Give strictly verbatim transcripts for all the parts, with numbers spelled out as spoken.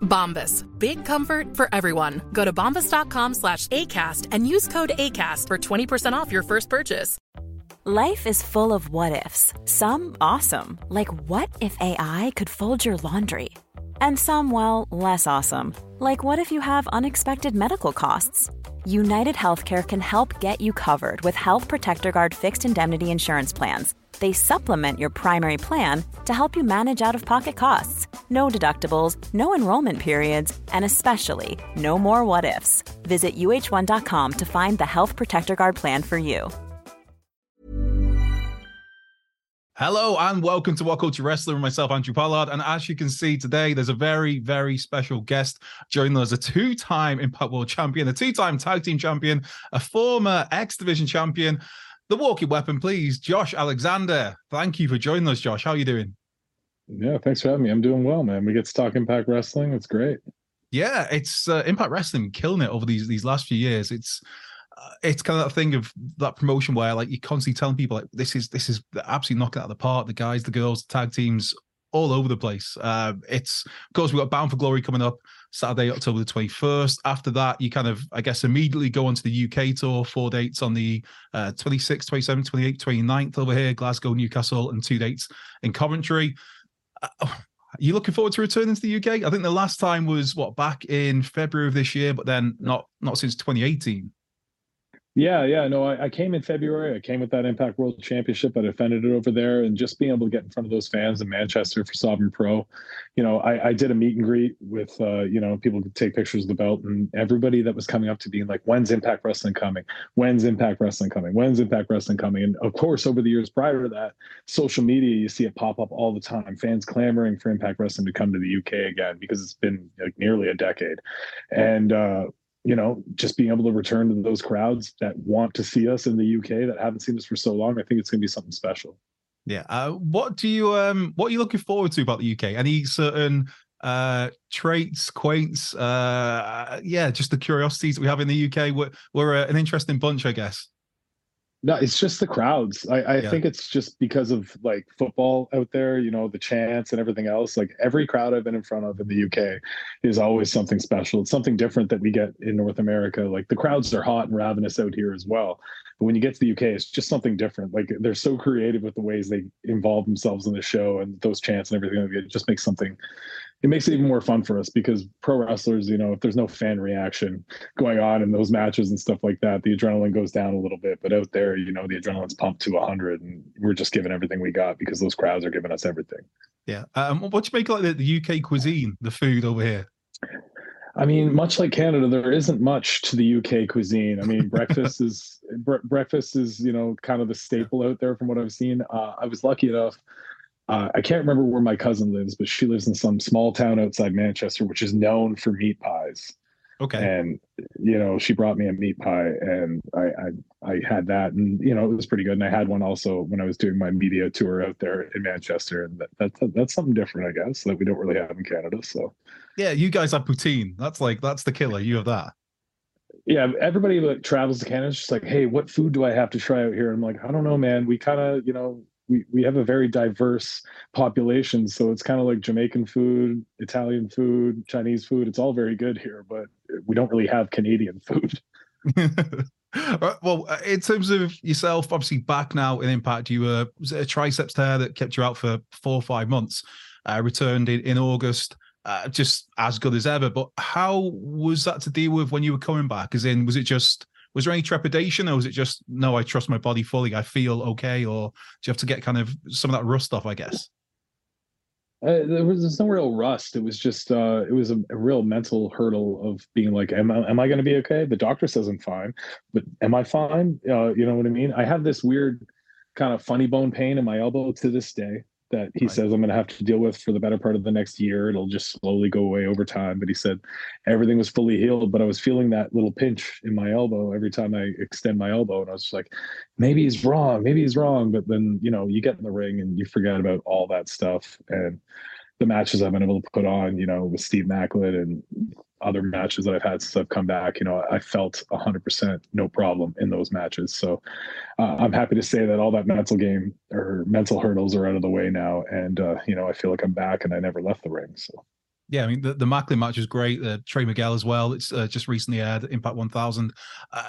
Bombas. Big comfort for everyone. Go to bombas.com slash ACAST and use code ACAST for twenty percent off your first purchase. Life is full of what-ifs. Some awesome. Like what if A I could fold your laundry? And some, well, less awesome. Like what if you have unexpected medical costs? United Healthcare can help get you covered with Health Protector Guard fixed indemnity insurance plans. They supplement your primary plan to help you manage out-of-pocket costs. No deductibles, no enrollment periods, and especially no more what-ifs. Visit U H one dot com to find the Health Protector Guard plan for you. Hello and welcome to What Culture Wrestling with myself, Andrew Pollard. And as you can see today, there's a very, very special guest joining us, a two-time Impact World Champion, a two-time Tag Team Champion, a former X-Division Champion, the walking weapon, please, Josh Alexander. Thank you for joining us, Josh. How are you doing? Yeah, thanks for having me. I'm doing well, man. We get to talk Impact Wrestling. It's great. Yeah, it's uh, Impact Wrestling killing it over these these last few years. It's... It's kind of that thing of that promotion where, like, you're constantly telling people, like, this is this is absolutely knocking out of the park. The guys, the girls, the tag teams, all over the place. Uh, it's of course we've got Bound for Glory coming up Saturday, October the twenty-first. After that, you kind of, I guess, immediately go on to the U K tour. Four dates on the uh, twenty-sixth, twenty-seventh, twenty-eighth, twenty-ninth over here, Glasgow, Newcastle, and two dates in Coventry. Uh, Are you looking forward to returning to the U K? I think the last time was what back in February of this year, but then not not since twenty eighteen. Yeah, yeah, no, I, I came in February. I came with that Impact World Championship. I defended it over there, and just being able to get in front of those fans in Manchester for Sovereign Pro, you know, I, I did a meet and greet with, uh, you know, people could take pictures of the belt, and everybody that was coming up to being like, when's Impact Wrestling coming? When's Impact Wrestling coming? When's Impact Wrestling coming? And of course, over the years prior to that, social media, you see it pop up all the time. Fans clamoring for Impact Wrestling to come to the U K again because it's been like nearly a decade. And, uh, you know, just being able to return to those crowds that want to see us in the U K that haven't seen us for so long, I think it's going to be something special. Yeah. Uh, what do you, um, what are you looking forward to about the U K? Any certain uh, traits, quaints, uh, yeah, just the curiosities that we have in the U K? We're, we're uh, an interesting bunch, I guess. No, it's just the crowds. I, I yeah. think it's just because of like football out there, you know, the chants and everything else. Like every crowd I've been in front of in the U K is always something special. It's something different that we get in North America. Like the crowds are hot and ravenous out here as well. But when you get to the U K, it's just something different. Like they're so creative with the ways they involve themselves in the show and those chants and everything. It just makes something, it makes it even more fun for us because pro wrestlers, you know, if there's no fan reaction going on in those matches and stuff like that, the adrenaline goes down a little bit. But out there, you know, the adrenaline's pumped to one hundred and we're just giving everything we got because those crowds are giving us everything. Yeah. Um, what do you make of like, the U K cuisine, the food over here? I mean, much like Canada, there isn't much to the U K cuisine. I mean, breakfast is bre- breakfast is, you know, kind of the staple out there from what I've seen. Uh, I was lucky enough. Uh, I can't remember where my cousin lives, but she lives in some small town outside Manchester, which is known for meat pies. Okay. And, you know, she brought me a meat pie and I, I, I had that and, you know, it was pretty good. And I had one also when I was doing my media tour out there in Manchester. And that, that, that's something different, I guess, that we don't really have in Canada. So. Yeah. You guys have poutine. That's like, that's the killer. You have that. Yeah, everybody that travels to Canada is just like, hey, what food do I have to try out here? And I'm like, I don't know, man. We kind of, you know, we, we have a very diverse population. So it's kind of like Jamaican food, Italian food, Chinese food. It's all very good here, but we don't really have Canadian food. Well, in terms of yourself, obviously back now in Impact, you were was it a triceps tear that kept you out for four or five months, uh, returned in, in August, uh, just as good as ever. But how was that to deal with when you were coming back? As in, was it just... Was there any trepidation or was it just, no, I trust my body fully, I feel okay, or do you have to get kind of some of that rust off, I guess? Uh, there was there's no real rust. It was just, uh, it was a, a real mental hurdle of being like, am I, am I going to be okay? The doctor says I'm fine, but am I fine? Uh, you know what I mean? I have this weird kind of funny bone pain in my elbow to this day. that he right. says I'm going to have to deal with for the better part of the next year. It'll just slowly go away over time. But he said everything was fully healed, but I was feeling that little pinch in my elbow every time I extend my elbow. And I was just like, maybe he's wrong. Maybe he's wrong. But then, you know, you get in the ring and you forget about all that stuff. And the matches I've been able to put on, you know, with Steve Maclin and other matches that I've had since I've come back, you know, I felt one hundred percent no problem in those matches. So uh, I'm happy to say that all that mental game or mental hurdles are out of the way now. And, uh, you know, I feel like I'm back and I never left the ring. So, yeah, I mean, the, the Maclin match is great. Uh, Trey Miguel as well. It's uh, just recently aired, Impact one thousand.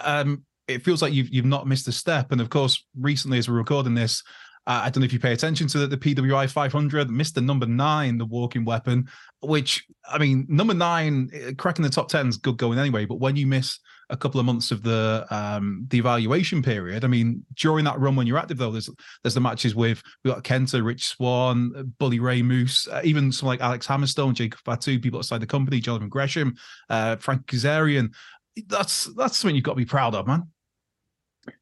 Um, it feels like you've, you've not missed a step. And of course, recently, as we're recording this, uh, I don't know if you pay attention to the, the P W I five hundred, Mister Number Nine, the walking weapon, which, I mean, number nine, cracking the top ten is good going anyway. But when you miss a couple of months of the um, the evaluation period, I mean, during that run when you're active, though, there's there's the matches with, we got Kenta, Rich Swann, Bully Ray, Moose, uh, even some like Alex Hammerstone, Jacob Fatu, people outside the company, Jonathan Gresham, uh, Frank Kazarian. That's, that's something you've got to be proud of, man.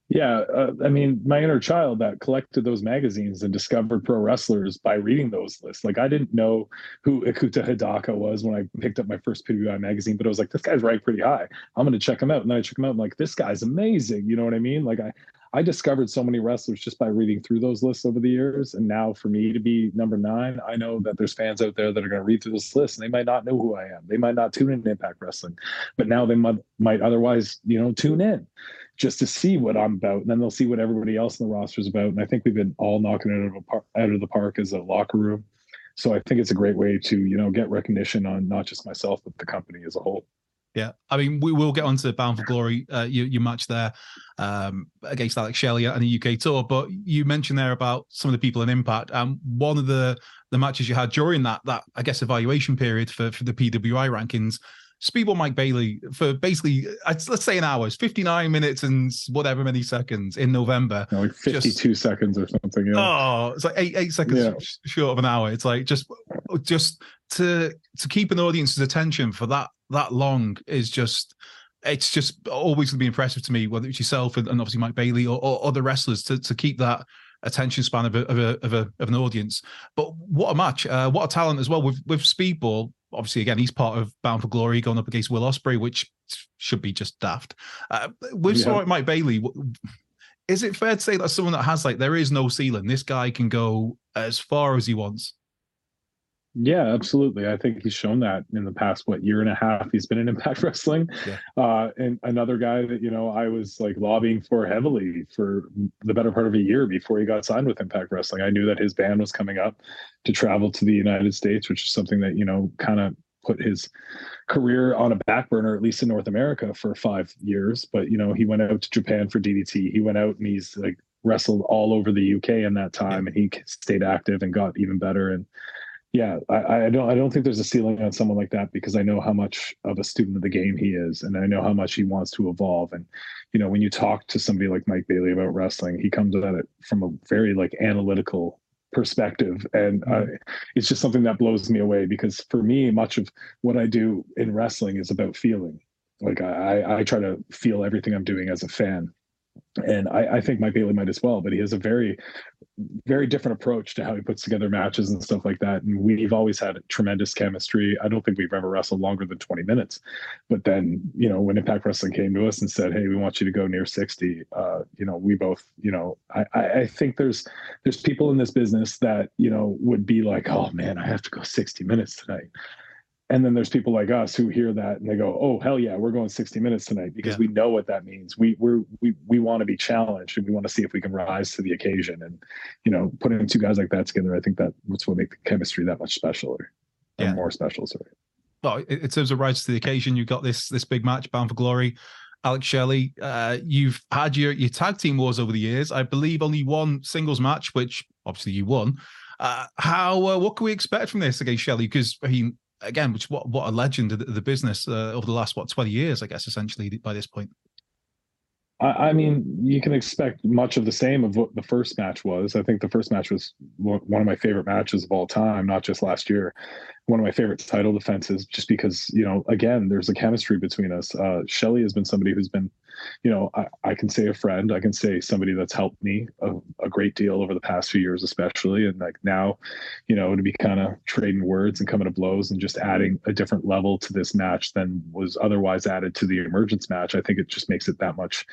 Yeah, uh, I mean, my inner child that collected those magazines and discovered pro wrestlers by reading those lists. Like, I didn't know who Ikuta Hidaka was when I picked up my first P W I magazine, but I was like, this guy's ranked pretty high. I'm going to check him out. And then I check him out. I'm like, this guy's amazing. You know what I mean? Like, I, I discovered so many wrestlers just by reading through those lists over the years. And now for me to be number nine, I know that there's fans out there that are going to read through this list and they might not know who I am. They might not tune in to Impact Wrestling, but now they might, might otherwise, you know, tune in just to see what I'm about. And then they'll see what everybody else in the roster is about. And I think we've been all knocking it out of, par- out of the park as a locker room. So I think it's a great way to, you know, get recognition on not just myself, but the company as a whole. Yeah. I mean, we will get onto Bound for Glory, uh, your, your match there um, against Alex Shelley and the U K tour. But you mentioned there about some of the people in Impact. Um, one of the, the matches you had during that, that I guess, evaluation period for, for the P W I rankings, Speedball Mike Bailey for basically, let's say an hour, fifty-nine minutes and whatever many seconds in November. No, like fifty-two just, seconds or something. Yeah. Oh, it's like eight eight seconds yeah. sh- short of an hour. It's like just just to to keep an audience's attention for that that long is just, it's just always going to be impressive to me, whether it's yourself and, and obviously Mike Bailey or, or other wrestlers to, to keep that attention span of a, of a, of a, of an audience. But what a match, uh, what a talent as well with, with Speedball. Obviously, again, he's part of Bound for Glory, going up against Will Ospreay, which should be just daft. Uh, with yeah. someone like Mike Bailey, is it fair to say that someone that has, like, there is no ceiling? This guy can go as far as he wants. Yeah, absolutely. I think he's shown that in the past, what, year and a half he's been in Impact Wrestling. Yeah. Uh, and another guy that, you know, I was like lobbying for heavily for the better part of a year before he got signed with Impact Wrestling. I knew that his band was coming up to travel to the United States, which is something that, you know, kind of put his career on a back burner, at least in North America for five years. But, you know, he went out to Japan for D D T. He went out and he's like wrestled all over the U K in that time, and he stayed active and got even better. And, Yeah, I, I don't. I don't think there's a ceiling on someone like that, because I know how much of a student of the game he is, and I know how much he wants to evolve. And you know, when you talk to somebody like Mike Bailey about wrestling, he comes at it from a very like analytical perspective, and uh, it's just something that blows me away. Because for me, much of what I do in wrestling is about feeling. Like I, I try to feel everything I'm doing as a fan. And I, I think Mike Bailey might as well, but he has a very, very different approach to how he puts together matches and stuff like that. And we've always had tremendous chemistry. I don't think we've ever wrestled longer than twenty minutes. But then, you know, when Impact Wrestling came to us and said, hey, we want you to go near sixty, uh, you know, we both, you know, I, I think there's there's people in this business that, you know, would be like, oh, man, I have to go sixty minutes tonight. And then there's people like us who hear that and they go, oh, hell yeah, we're going sixty minutes tonight, because yeah. we know what that means. We we're, we we want to be challenged, and we want to see if we can rise to the occasion. And, you know, putting two guys like that together, I think that that's what makes the chemistry that much special or, or yeah. more special. Sorry. Well, in terms of rise to the occasion, you've got this this big match, Bound for Glory. Alex Shelley, uh, you've had your, your tag team wars over the years. I believe only one singles match, which obviously you won. Uh, how uh, what can we expect from this against Shelley? Because he... Again, which what what a legend of the, the business uh, over the last, what, twenty years, I guess, essentially by this point. I, I mean, you can expect much of the same of what the first match was. I think the first match was one of my favorite matches of all time, not just last year. one of my favorite title defenses, just because, you know, again, there's a chemistry between us. Uh, Shelley has been somebody who's been, you know, I, I can say a friend, I can say somebody that's helped me a, a great deal over the past few years, especially. And like now, you know, to be kind of trading words and coming to blows and just adding a different level to this match than was otherwise added to the emergence match. I think it just makes it that much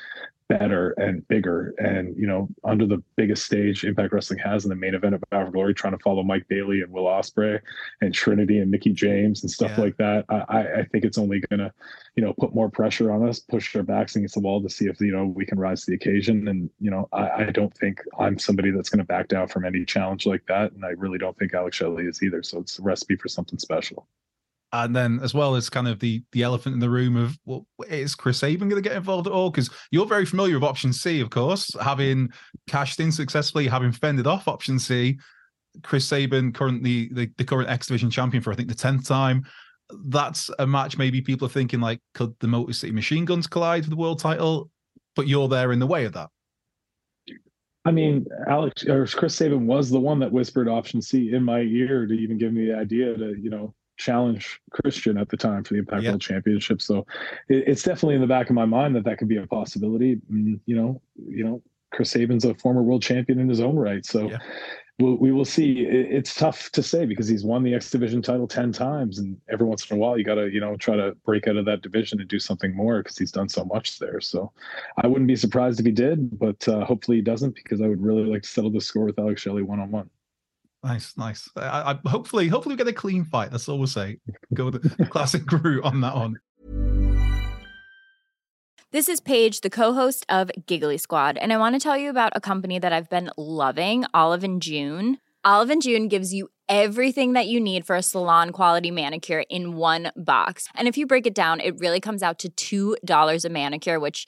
better and bigger. And, you know, under the biggest stage Impact Wrestling has in the main event of Bound for Glory, trying to follow Mike Bailey and Will Ospreay and Trinity and Mickey James and stuff yeah. like that. I, I think it's only going to, you know, put more pressure on us, push our backs against the wall to see if, you know, we can rise to the occasion. And, you know, I, I don't think I'm somebody that's going to back down from any challenge like that. And I really don't think Alex Shelley is either. So it's a recipe for something special. And then as well as kind of the the elephant in the room of, well, is Chris Sabin going to get involved at all? Because you're very familiar with option C, of course, having cashed in successfully, having fended off option C. Chris Sabin, currently the, the current X Division champion for, I think, the tenth time. That's a match maybe people are thinking, like, could the Motor City Machine Guns collide for the world title? But you're there in the way of that. I mean, Alex or Chris Sabin was the one that whispered option C in my ear to even give me the idea to, you know, challenge Christian at the time for the Impact yeah. World Championship. So it, it's definitely in the back of my mind that that could be a possibility. You know, you know, Chris Sabin's a former world champion in his own right. So yeah. we'll, we will see. It, it's tough to say because he's won the X Division title ten times, and every once in a while you got to, you know, try to break out of that division and do something more because he's done so much there. So I wouldn't be surprised if he did, but uh, hopefully he doesn't, because I would really like to settle the score with Alex Shelley one-on-one. Nice, nice. I, I hopefully, hopefully we get a clean fight. That's all we'll say. Go the classic route on that one. This is Paige, the co-host of Giggly Squad, and I want to tell you about a company that I've been loving, Olive and June. Olive and June gives you everything that you need for a salon-quality manicure in one box. And if you break it down, it really comes out to two dollars a manicure, which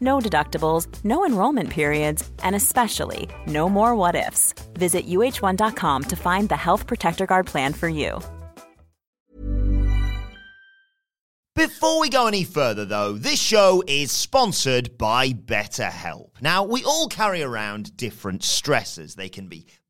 No deductibles, no enrollment periods, and especially no more what-ifs. Visit U H one dot com to find the Health Protector Guard plan for you. Before we go any further, though, this show is sponsored by BetterHelp. Now, we all carry around different stressors. They can be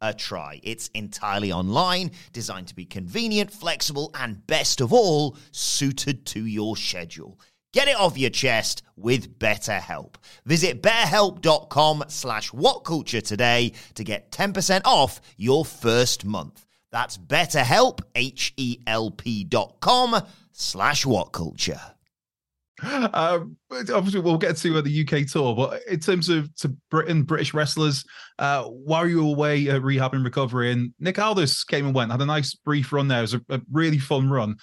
a try? It's entirely online, designed to be convenient, flexible, and best of all, suited to your schedule. Get it off your chest with BetterHelp. Visit betterhelp.com slash whatculture today to get ten percent off your first month. That's betterhelp, H E L P dot com slash whatculture. Um, obviously, we'll get to uh, the U K tour, but in terms of to Britain, British wrestlers, uh, while you were away uh, rehabbing, recovering, Nick Aldis came and went, had a nice brief run there. It was a, a really fun run.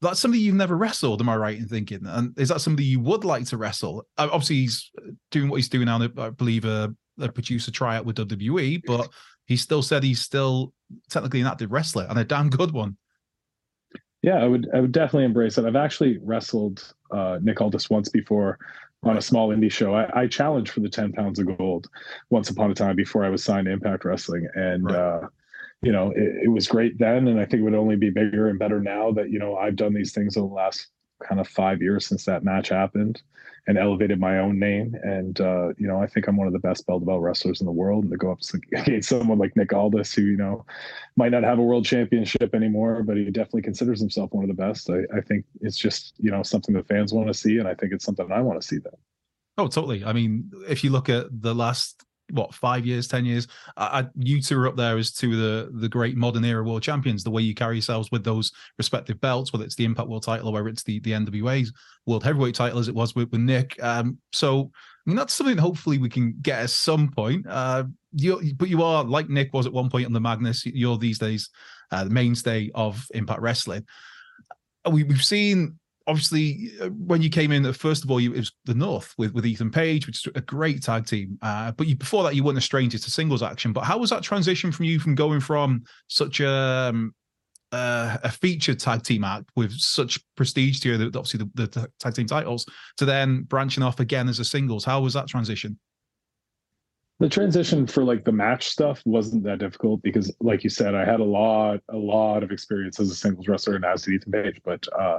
That's somebody you've never wrestled, am I right in thinking? And is that somebody you would like to wrestle? Uh, obviously, he's doing what he's doing now, I believe, uh, a producer tryout with W W E, but he still said he's still technically an active wrestler and a damn good one. Yeah, I would I would definitely embrace it. I've actually wrestled uh, Nick Aldis once before on a small indie show. I, I challenged for the ten pounds of gold once upon a time before I was signed to Impact Wrestling. And, right. uh, you know, it, it was great then. And I think it would only be bigger and better now that, you know, I've done these things over the last kind of five years since that match happened, and elevated my own name. And, uh, you know, I think I'm one of the best bell-to-bell wrestlers in the world. And to go up against someone like Nick Aldis, who, you know, might not have a world championship anymore, but he definitely considers himself one of the best. I, I think it's just, you know, something the fans want to see. And I think it's something I want to see them. Oh, totally. I mean, if you look at the last, what, five years, ten years, I, I, you two are up there as two of the, the great modern era world champions, the way you carry yourselves with those respective belts, whether it's the Impact World title or whether it's the, the N W A's World Heavyweight title, as it was with, with Nick. Um, so, I mean, that's something hopefully we can get at some point. Uh, you, but you are, like Nick was at one point on the Magnus, you're these days uh, the mainstay of Impact Wrestling. We, we've seen... Obviously, when you came in, first of all, you, it was the North with, with Ethan Page, which is a great tag team. Uh, but you, before that, you weren't a stranger to singles action. But how was that transition from you from going from such a, um, uh, a featured tag team act with such prestige to you, obviously the, the tag team titles, to then branching off again as a singles? How was that transition? The transition for like the match stuff wasn't that difficult because, like you said, I had a lot, a lot of experience as a singles wrestler and as Ethan Page. But uh,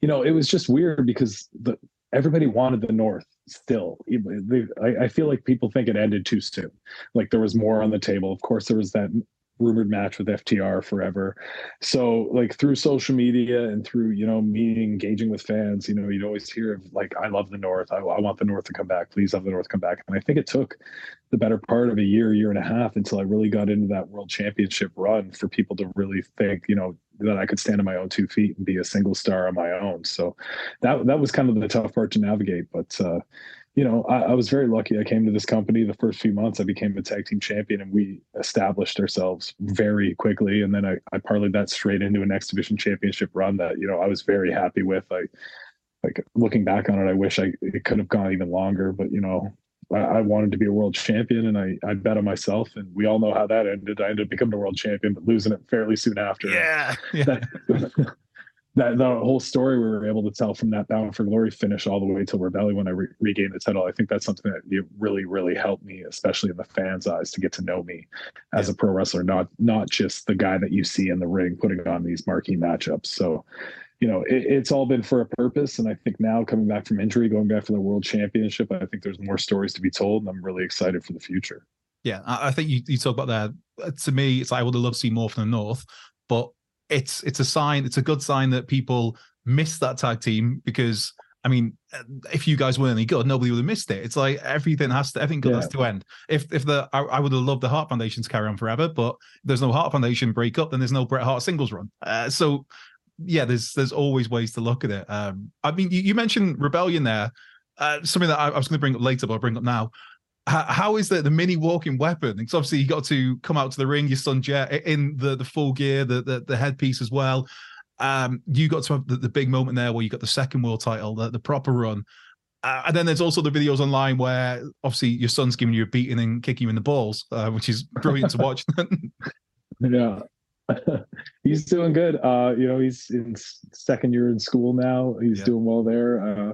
you know, it was just weird because the, everybody wanted the North still. They, I, I feel like people think it ended too soon. Like there was more on the table. Of course, there was that rumored match with F T R forever. So like through social media and through, you know, me engaging with fans, you know, you'd always hear of like, I love the North. I, I want the North to come back. Please have the North come back. And I think it took the better part of a year, year and a half until I really got into that world championship run for people to really think, you know, that I could stand on my own two feet and be a single star on my own. So that, that was kind of the tough part to navigate, but, uh, you know, I, I was very lucky. I came to this company the first few months. I became a tag team champion and we established ourselves very quickly. And then I, I parlayed that straight into an X Division championship run that, you know, I was very happy with. I like looking back on it, I wish I it could have gone even longer, but you know, I, I wanted to be a world champion and I, I bet on myself and we all know how that ended. I ended up becoming a world champion, but losing it fairly soon after. Yeah. yeah. That, that whole story we were able to tell from that Bound for Glory finish all the way till Rebellion when I re- regained the title, I think that's something that really, really helped me, especially in the fans' eyes, to get to know me as a pro wrestler, not not just the guy that you see in the ring putting on these marquee matchups. So, you know, it, it's all been for a purpose. And I think now coming back from injury, going back for the World Championship, I think there's more stories to be told, and I'm really excited for the future. Yeah, I think you, you talk about that. To me, it's like I would have loved to see more from the North, but It's it's a sign. It's a good sign that people miss that tag team because I mean, if you guys weren't any good, nobody would have missed it. It's like everything has to everything good yeah. has to end. If if the I, I would have loved the Hart Foundation to carry on forever, but there's no Hart Foundation break up, then there's no Bret Hart singles run. Uh, so yeah, there's there's always ways to look at it. Um, I mean, you, you mentioned Rebellion there, uh, something that I, I was going to bring up later, but I'll bring up now. How is that the mini walking weapon? Because obviously you got to come out to the ring, your son Jet in the, the full gear, the, the the headpiece as well. Um, you got to have the, the big moment there where you got the second world title, the, the proper run. Uh, and then there's also the videos online where obviously your son's giving you a beating and kicking you in the balls, uh, which is brilliant to watch. Yeah. He's doing good. Uh, you know, he's in second year in school now. He's yeah. doing well there. Uh,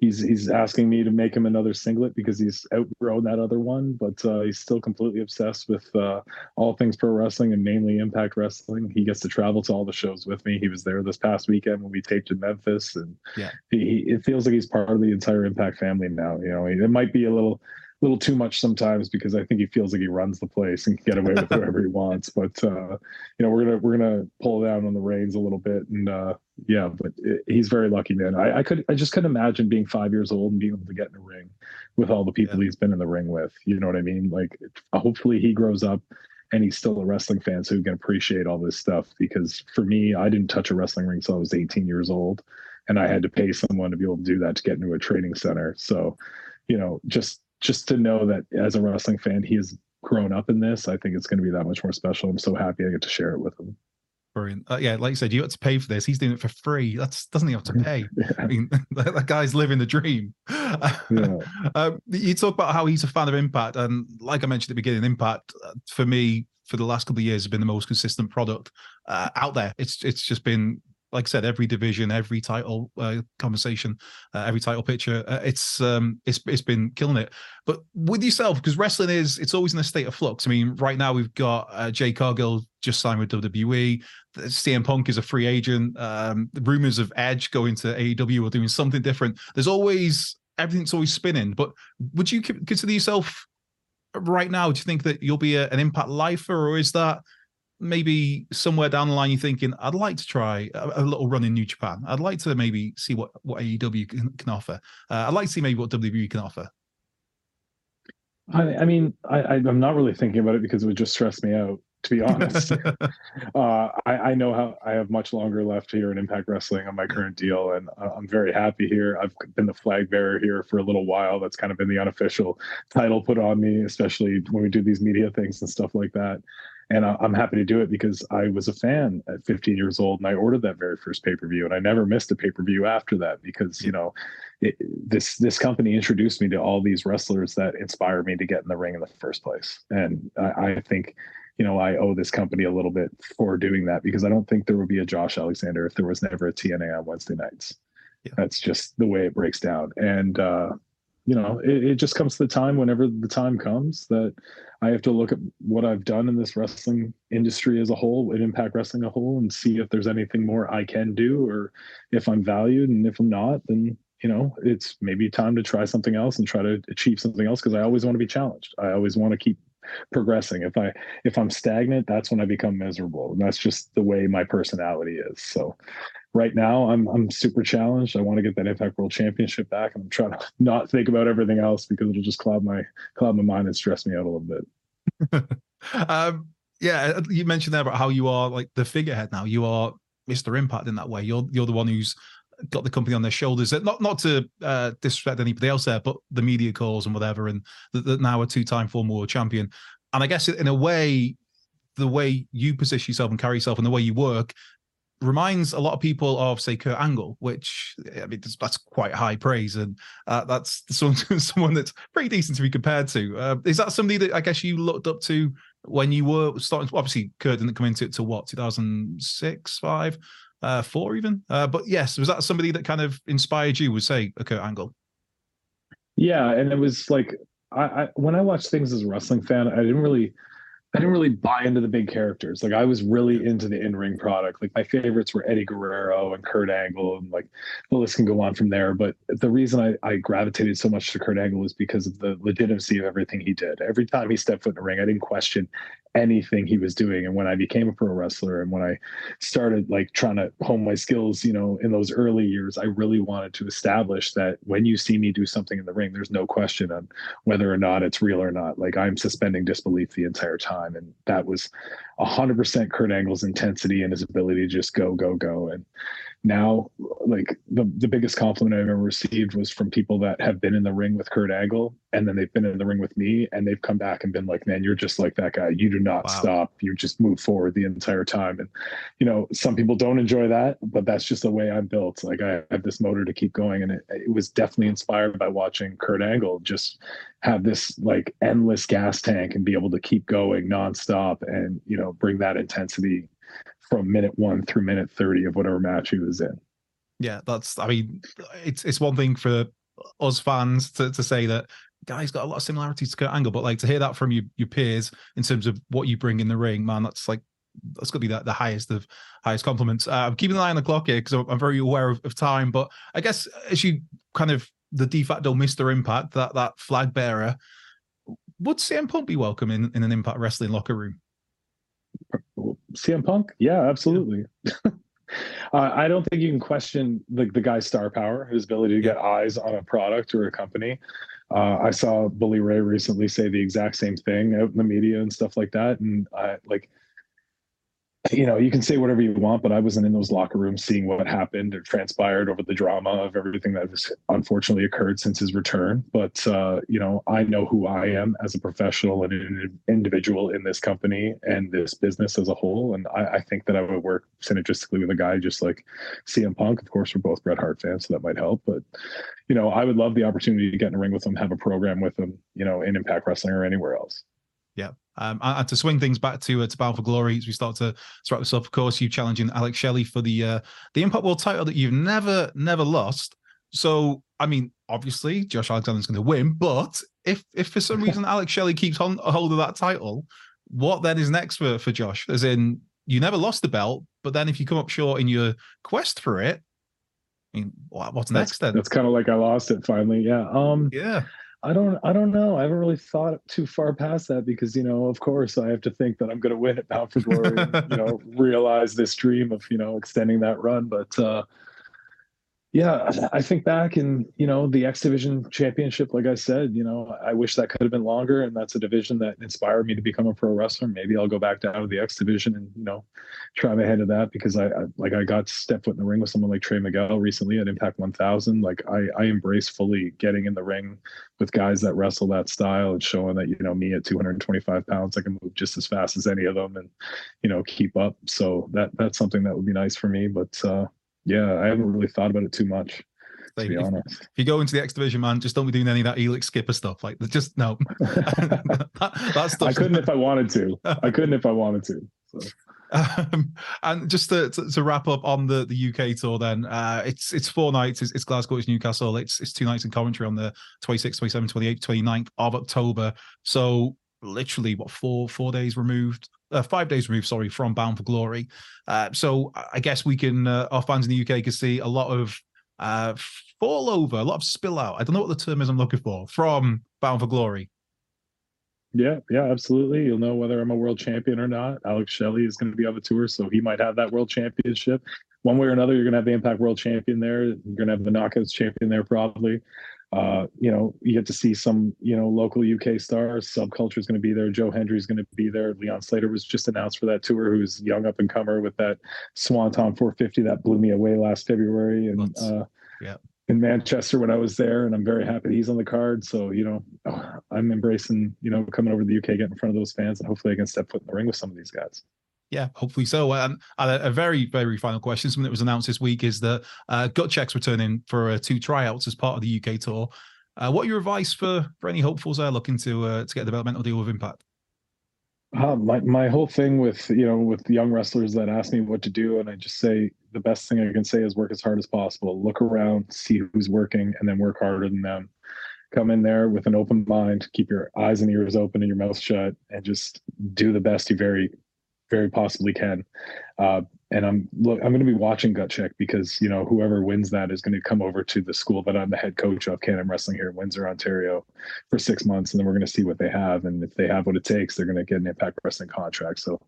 He's he's asking me to make him another singlet because he's outgrown that other one, but uh, he's still completely obsessed with uh, all things pro wrestling and mainly Impact Wrestling. He gets to travel to all the shows with me. He was there this past weekend when we taped in Memphis, and yeah, he, he, it feels like he's part of the entire Impact family now. You know, it might be a little little too much sometimes because I think he feels like he runs the place and can get away with whatever he wants. But uh, you know, we're gonna we're gonna pull down on the reins a little bit and. Uh, Yeah, but it, he's very lucky, man. I, I could, I just couldn't imagine being five years old and being able to get in a ring with all the people yeah. he's been in the ring with. You know what I mean? Like, hopefully he grows up and he's still a wrestling fan, so he can appreciate all this stuff. Because for me, I didn't touch a wrestling ring until I was eighteen years old, and I had to pay someone to be able to do that to get into a training center. So, you know, just just to know that as a wrestling fan, he has grown up in this. I think it's going to be that much more special. I'm so happy I get to share it with him. Uh, yeah, like you said, you had to pay for this. He's doing it for free. That's doesn't he have to pay? Yeah. I mean, that, that guy's living the dream. Yeah. uh, you talk about how he's a fan of Impact, and like I mentioned at the beginning, Impact uh, for me for the last couple of years has been the most consistent product uh, out there. It's it's just been like I said, every division, every title uh, conversation, uh, every title picture, uh, it's um, it's it's been killing it. But with yourself, because wrestling is, it's always in a state of flux. I mean, right now we've got uh, Jay Cargill just signed with W W E. C M Punk is a free agent. Um, the rumors of Edge going to A E W or doing something different. There's always, everything's always spinning. But would you consider yourself right now? Do you think that you'll be a, an Impact lifer, or is that maybe somewhere down the line you're thinking, I'd like to try a, a little run in New Japan. I'd like to maybe see what, what A E W can, can offer. Uh, I'd like to see maybe what W W E can offer. I, I mean, I, I'm not really thinking about it because it would just stress me out, to be honest. uh, I, I know how I have much longer left here in Impact Wrestling on my current deal, and I'm very happy here. I've been the flag bearer here for a little while. That's kind of been the unofficial title put on me, especially when we do these media things and stuff like that. And I'm happy to do it because I was a fan at fifteen years old, and I ordered that very first pay-per-view, and I never missed a pay-per-view after that because, you know, it, this this company introduced me to all these wrestlers that inspired me to get in the ring in the first place. And I, I think, you know, I owe this company a little bit for doing that, because I don't think there would be a Josh Alexander if there was never a T N A on Wednesday nights. Yeah. That's just the way it breaks down. And, uh, you know, it, it just comes to the time, whenever the time comes, that I have to look at what I've done in this wrestling industry as a whole, in Impact Wrestling as a whole, and see if there's anything more I can do, or if I'm valued. And if I'm not, then, you know, it's maybe time to try something else and try to achieve something else, because I always want to be challenged. I always want to keep progressing. If I if I'm stagnant, that's when I become miserable. And that's just the way my personality is. So right now, I'm I'm super challenged. I want to get that Impact World Championship back. I'm trying to not think about everything else because it'll just cloud my cloud my mind and stress me out a little bit. um, yeah, you mentioned there about how you are like the figurehead now. You are Mister Impact in that way. You're you're the one who's got the company on their shoulders. Not not to uh, disrespect anybody else there, but the media calls and whatever, and the, the now a two-time former world champion. And I guess in a way, the way you position yourself and carry yourself and the way you work reminds a lot of people of, say, Kurt Angle, which, I mean, that's quite high praise, and uh, that's some, someone that's pretty decent to be compared to. Uh, is that somebody that I guess you looked up to when you were starting? To, obviously, Kurt didn't come into it till what, two thousand six, five, uh, four, even. Uh, but yes, was that somebody that kind of inspired you? Would say a Kurt Angle? Yeah, and it was like I, I when I watched things as a wrestling fan, I didn't really. I didn't really buy into the big characters. Like I was really into the in-ring product. Like my favorites were Eddie Guerrero and Kurt Angle, and like the list can go on from there. But the reason I, I gravitated so much to Kurt Angle was because of the legitimacy of everything he did. Every time he stepped foot in the ring, I didn't question anything he was doing. And when I became a pro wrestler, and when I started like trying to hone my skills, you know, in those early years, I really wanted to establish that when you see me do something in the ring, there's no question on whether or not it's real or not. Like I'm suspending disbelief the entire time. And that was one hundred percent Kurt Angle's intensity and his ability to just go, go, go. And now, like, the, the biggest compliment I've ever received was from people that have been in the ring with Kurt Angle, and then they've been in the ring with me, and they've come back and been like, man, you're just like that guy. You do not wow. stop. You just move forward the entire time. And, you know, some people don't enjoy that, but that's just the way I'm built. Like, I have this motor to keep going. And it, it was definitely inspired by watching Kurt Angle just have this, like, endless gas tank and be able to keep going nonstop and, you know, bring that intensity from minute one through minute thirty of whatever match he was in. Yeah, that's, I mean, it's it's one thing for us fans to, to say that guy's got a lot of similarities to Kurt Angle, but like to hear that from your, your peers in terms of what you bring in the ring, man, that's like, that's going to be the, the highest of highest compliments. Uh, I'm keeping an eye on the clock here because I'm, I'm very aware of, of time, but I guess as you kind of the de facto Mister Impact, that, that flag bearer, would C M Punk be welcome in, in an Impact Wrestling locker room? C M Punk? Yeah, absolutely. Yeah. uh, I don't think you can question the, the guy's star power, his ability to get eyes on a product or a company. Uh, I saw Bully Ray recently say the exact same thing out in the media and stuff like that. And I like, you know, you can say whatever you want, but I wasn't in those locker rooms seeing what happened or transpired over the drama of everything that has unfortunately occurred since his return. But, uh, you know, I know who I am as a professional and an individual in this company and this business as a whole. And I, I think that I would work synergistically with a guy just like C M Punk. Of course, we're both Bret Hart fans, so that might help. But, you know, I would love the opportunity to get in a ring with him, have a program with him, you know, in Impact Wrestling or anywhere else. Yeah. Um, and, and to swing things back to uh, to Bound for Glory, as we start to wrap this up, of course, you challenging Alex Shelley for the uh, the Impact World title that you've never, never lost. So, I mean, obviously, Josh Alexander's going to win, but if if for some reason Alex Shelley keeps on hold of that title, what then is next for, for Josh? As in, you never lost the belt, but then if you come up short in your quest for it, I mean, what's next then? That's kind of like I lost it finally. Yeah. Um, yeah. I don't, I don't know. I haven't really thought too far past that because, you know, of course I have to think that I'm going to win at Bound for Glory and, you know, realize this dream of, you know, extending that run. But, uh, yeah, I think back in, you know, the X Division Championship, like I said, you know, I wish that could have been longer. And that's a division that inspired me to become a pro wrestler. Maybe I'll go back down to the X Division and, you know, try my hand at that because I, I like I got step foot in the ring with someone like Trey Miguel recently at Impact one thousand. Like I, I embrace fully getting in the ring with guys that wrestle that style and showing that, you know, me at two hundred twenty-five pounds, I can move just as fast as any of them and, you know, keep up. So that that's something that would be nice for me. But, uh, yeah, I haven't really thought about it too much, to if, be honest. If you go into the X Division, man, just don't be doing any of that Elix Skipper stuff. Like, just no. that, that stuff. I couldn't if I wanted to. I couldn't if I wanted to. So. Um, and just to, to, to wrap up on the, the U K tour then, uh, it's it's four nights. It's, it's Glasgow, it's Newcastle. It's, it's two nights in Coventry on the twenty-sixth, twenty-seventh, twenty-eighth, twenty-ninth of October. So literally, what, four four days removed? Uh, five days removed, sorry, from Bound for Glory. Uh, so I guess we can, uh, our fans in the U K can see a lot of uh, fall over, a lot of spill out. I don't know what the term is I'm looking for, from Bound for Glory. Yeah, yeah, absolutely. You'll know whether I'm a world champion or not. Alex Shelley is going to be on the tour, so he might have that world championship. One way or another, you're going to have the Impact World Champion there. You're going to have the Knockouts Champion there probably. Uh, you know, you get to see some, you know, local U K stars. Subculture is going to be there. Joe Hendry is going to be there. Leon Slater was just announced for that tour, who's young up and comer with that Swanton four fifty that blew me away last February and uh, yeah. in Manchester when I was there. And I'm very happy he's on the card. So, you know, I'm embracing, you know, coming over to the U K, getting in front of those fans, and hopefully I can step foot in the ring with some of these guys. Yeah, hopefully so. Um, and a very, very final question, something that was announced this week, is that uh, Gut Check's returning for uh, two tryouts as part of the U K tour. Uh, what are your advice for, for any hopefuls there looking to uh, to get a developmental deal with Impact? Uh, my my whole thing with, you know, with young wrestlers that ask me what to do, and I just say the best thing I can say is work as hard as possible. Look around, see who's working, and then work harder than them. Come in there with an open mind, keep your eyes and ears open and your mouth shut, and just do the best you very very possibly can. Uh, and I'm look, I'm going to be watching Gut Check because, you know, whoever wins that is going to come over to the school that I'm the head coach of, Can-Am Wrestling, here in Windsor, Ontario, for six months. And then we're going to see what they have. And if they have what it takes, they're going to get an Impact Wrestling contract. So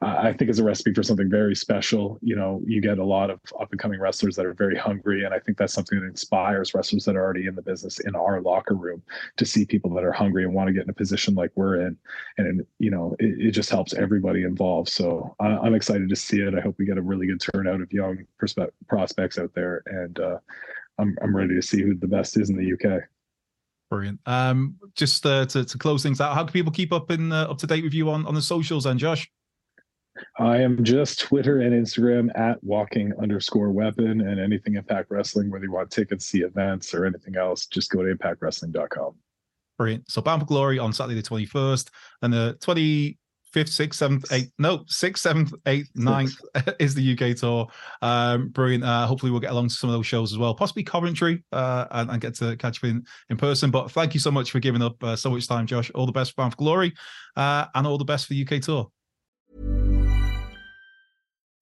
uh, I think it's a recipe for something very special. You know, you get a lot of up and coming wrestlers that are very hungry. And I think that's something that inspires wrestlers that are already in the business in our locker room to see people that are hungry and want to get in a position like we're in. And, and you know, it, it just helps everybody involved. So I, I'm excited to see it. I hope we get a really good turnout of young perspe- prospects out there, and uh, I'm I'm ready to see who the best is in the U K. Brilliant. Um, just uh, to to close things out, how can people keep up in uh, up to date with you on on the socials? And Josh, I am just Twitter and Instagram at walking underscore weapon, and anything Impact Wrestling. Whether you want tickets, see events, or anything else, just go to impact wrestling dot com. Brilliant. So Bound for Glory on Saturday the twenty-first and the twenty. Fifth, sixth, seventh, eighth. No, sixth, seventh, eighth, ninth is the U K tour. Um, brilliant. Uh, hopefully, we'll get along to some of those shows as well. Possibly Coventry, uh, and, and get to catch up in, in person. But thank you so much for giving up uh, so much time, Josh. All the best for Bound for Glory, uh, and all the best for the U K tour.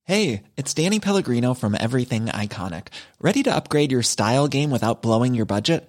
Hey, it's Danny Pellegrino from Everything Iconic. Ready to upgrade your style game without blowing your budget?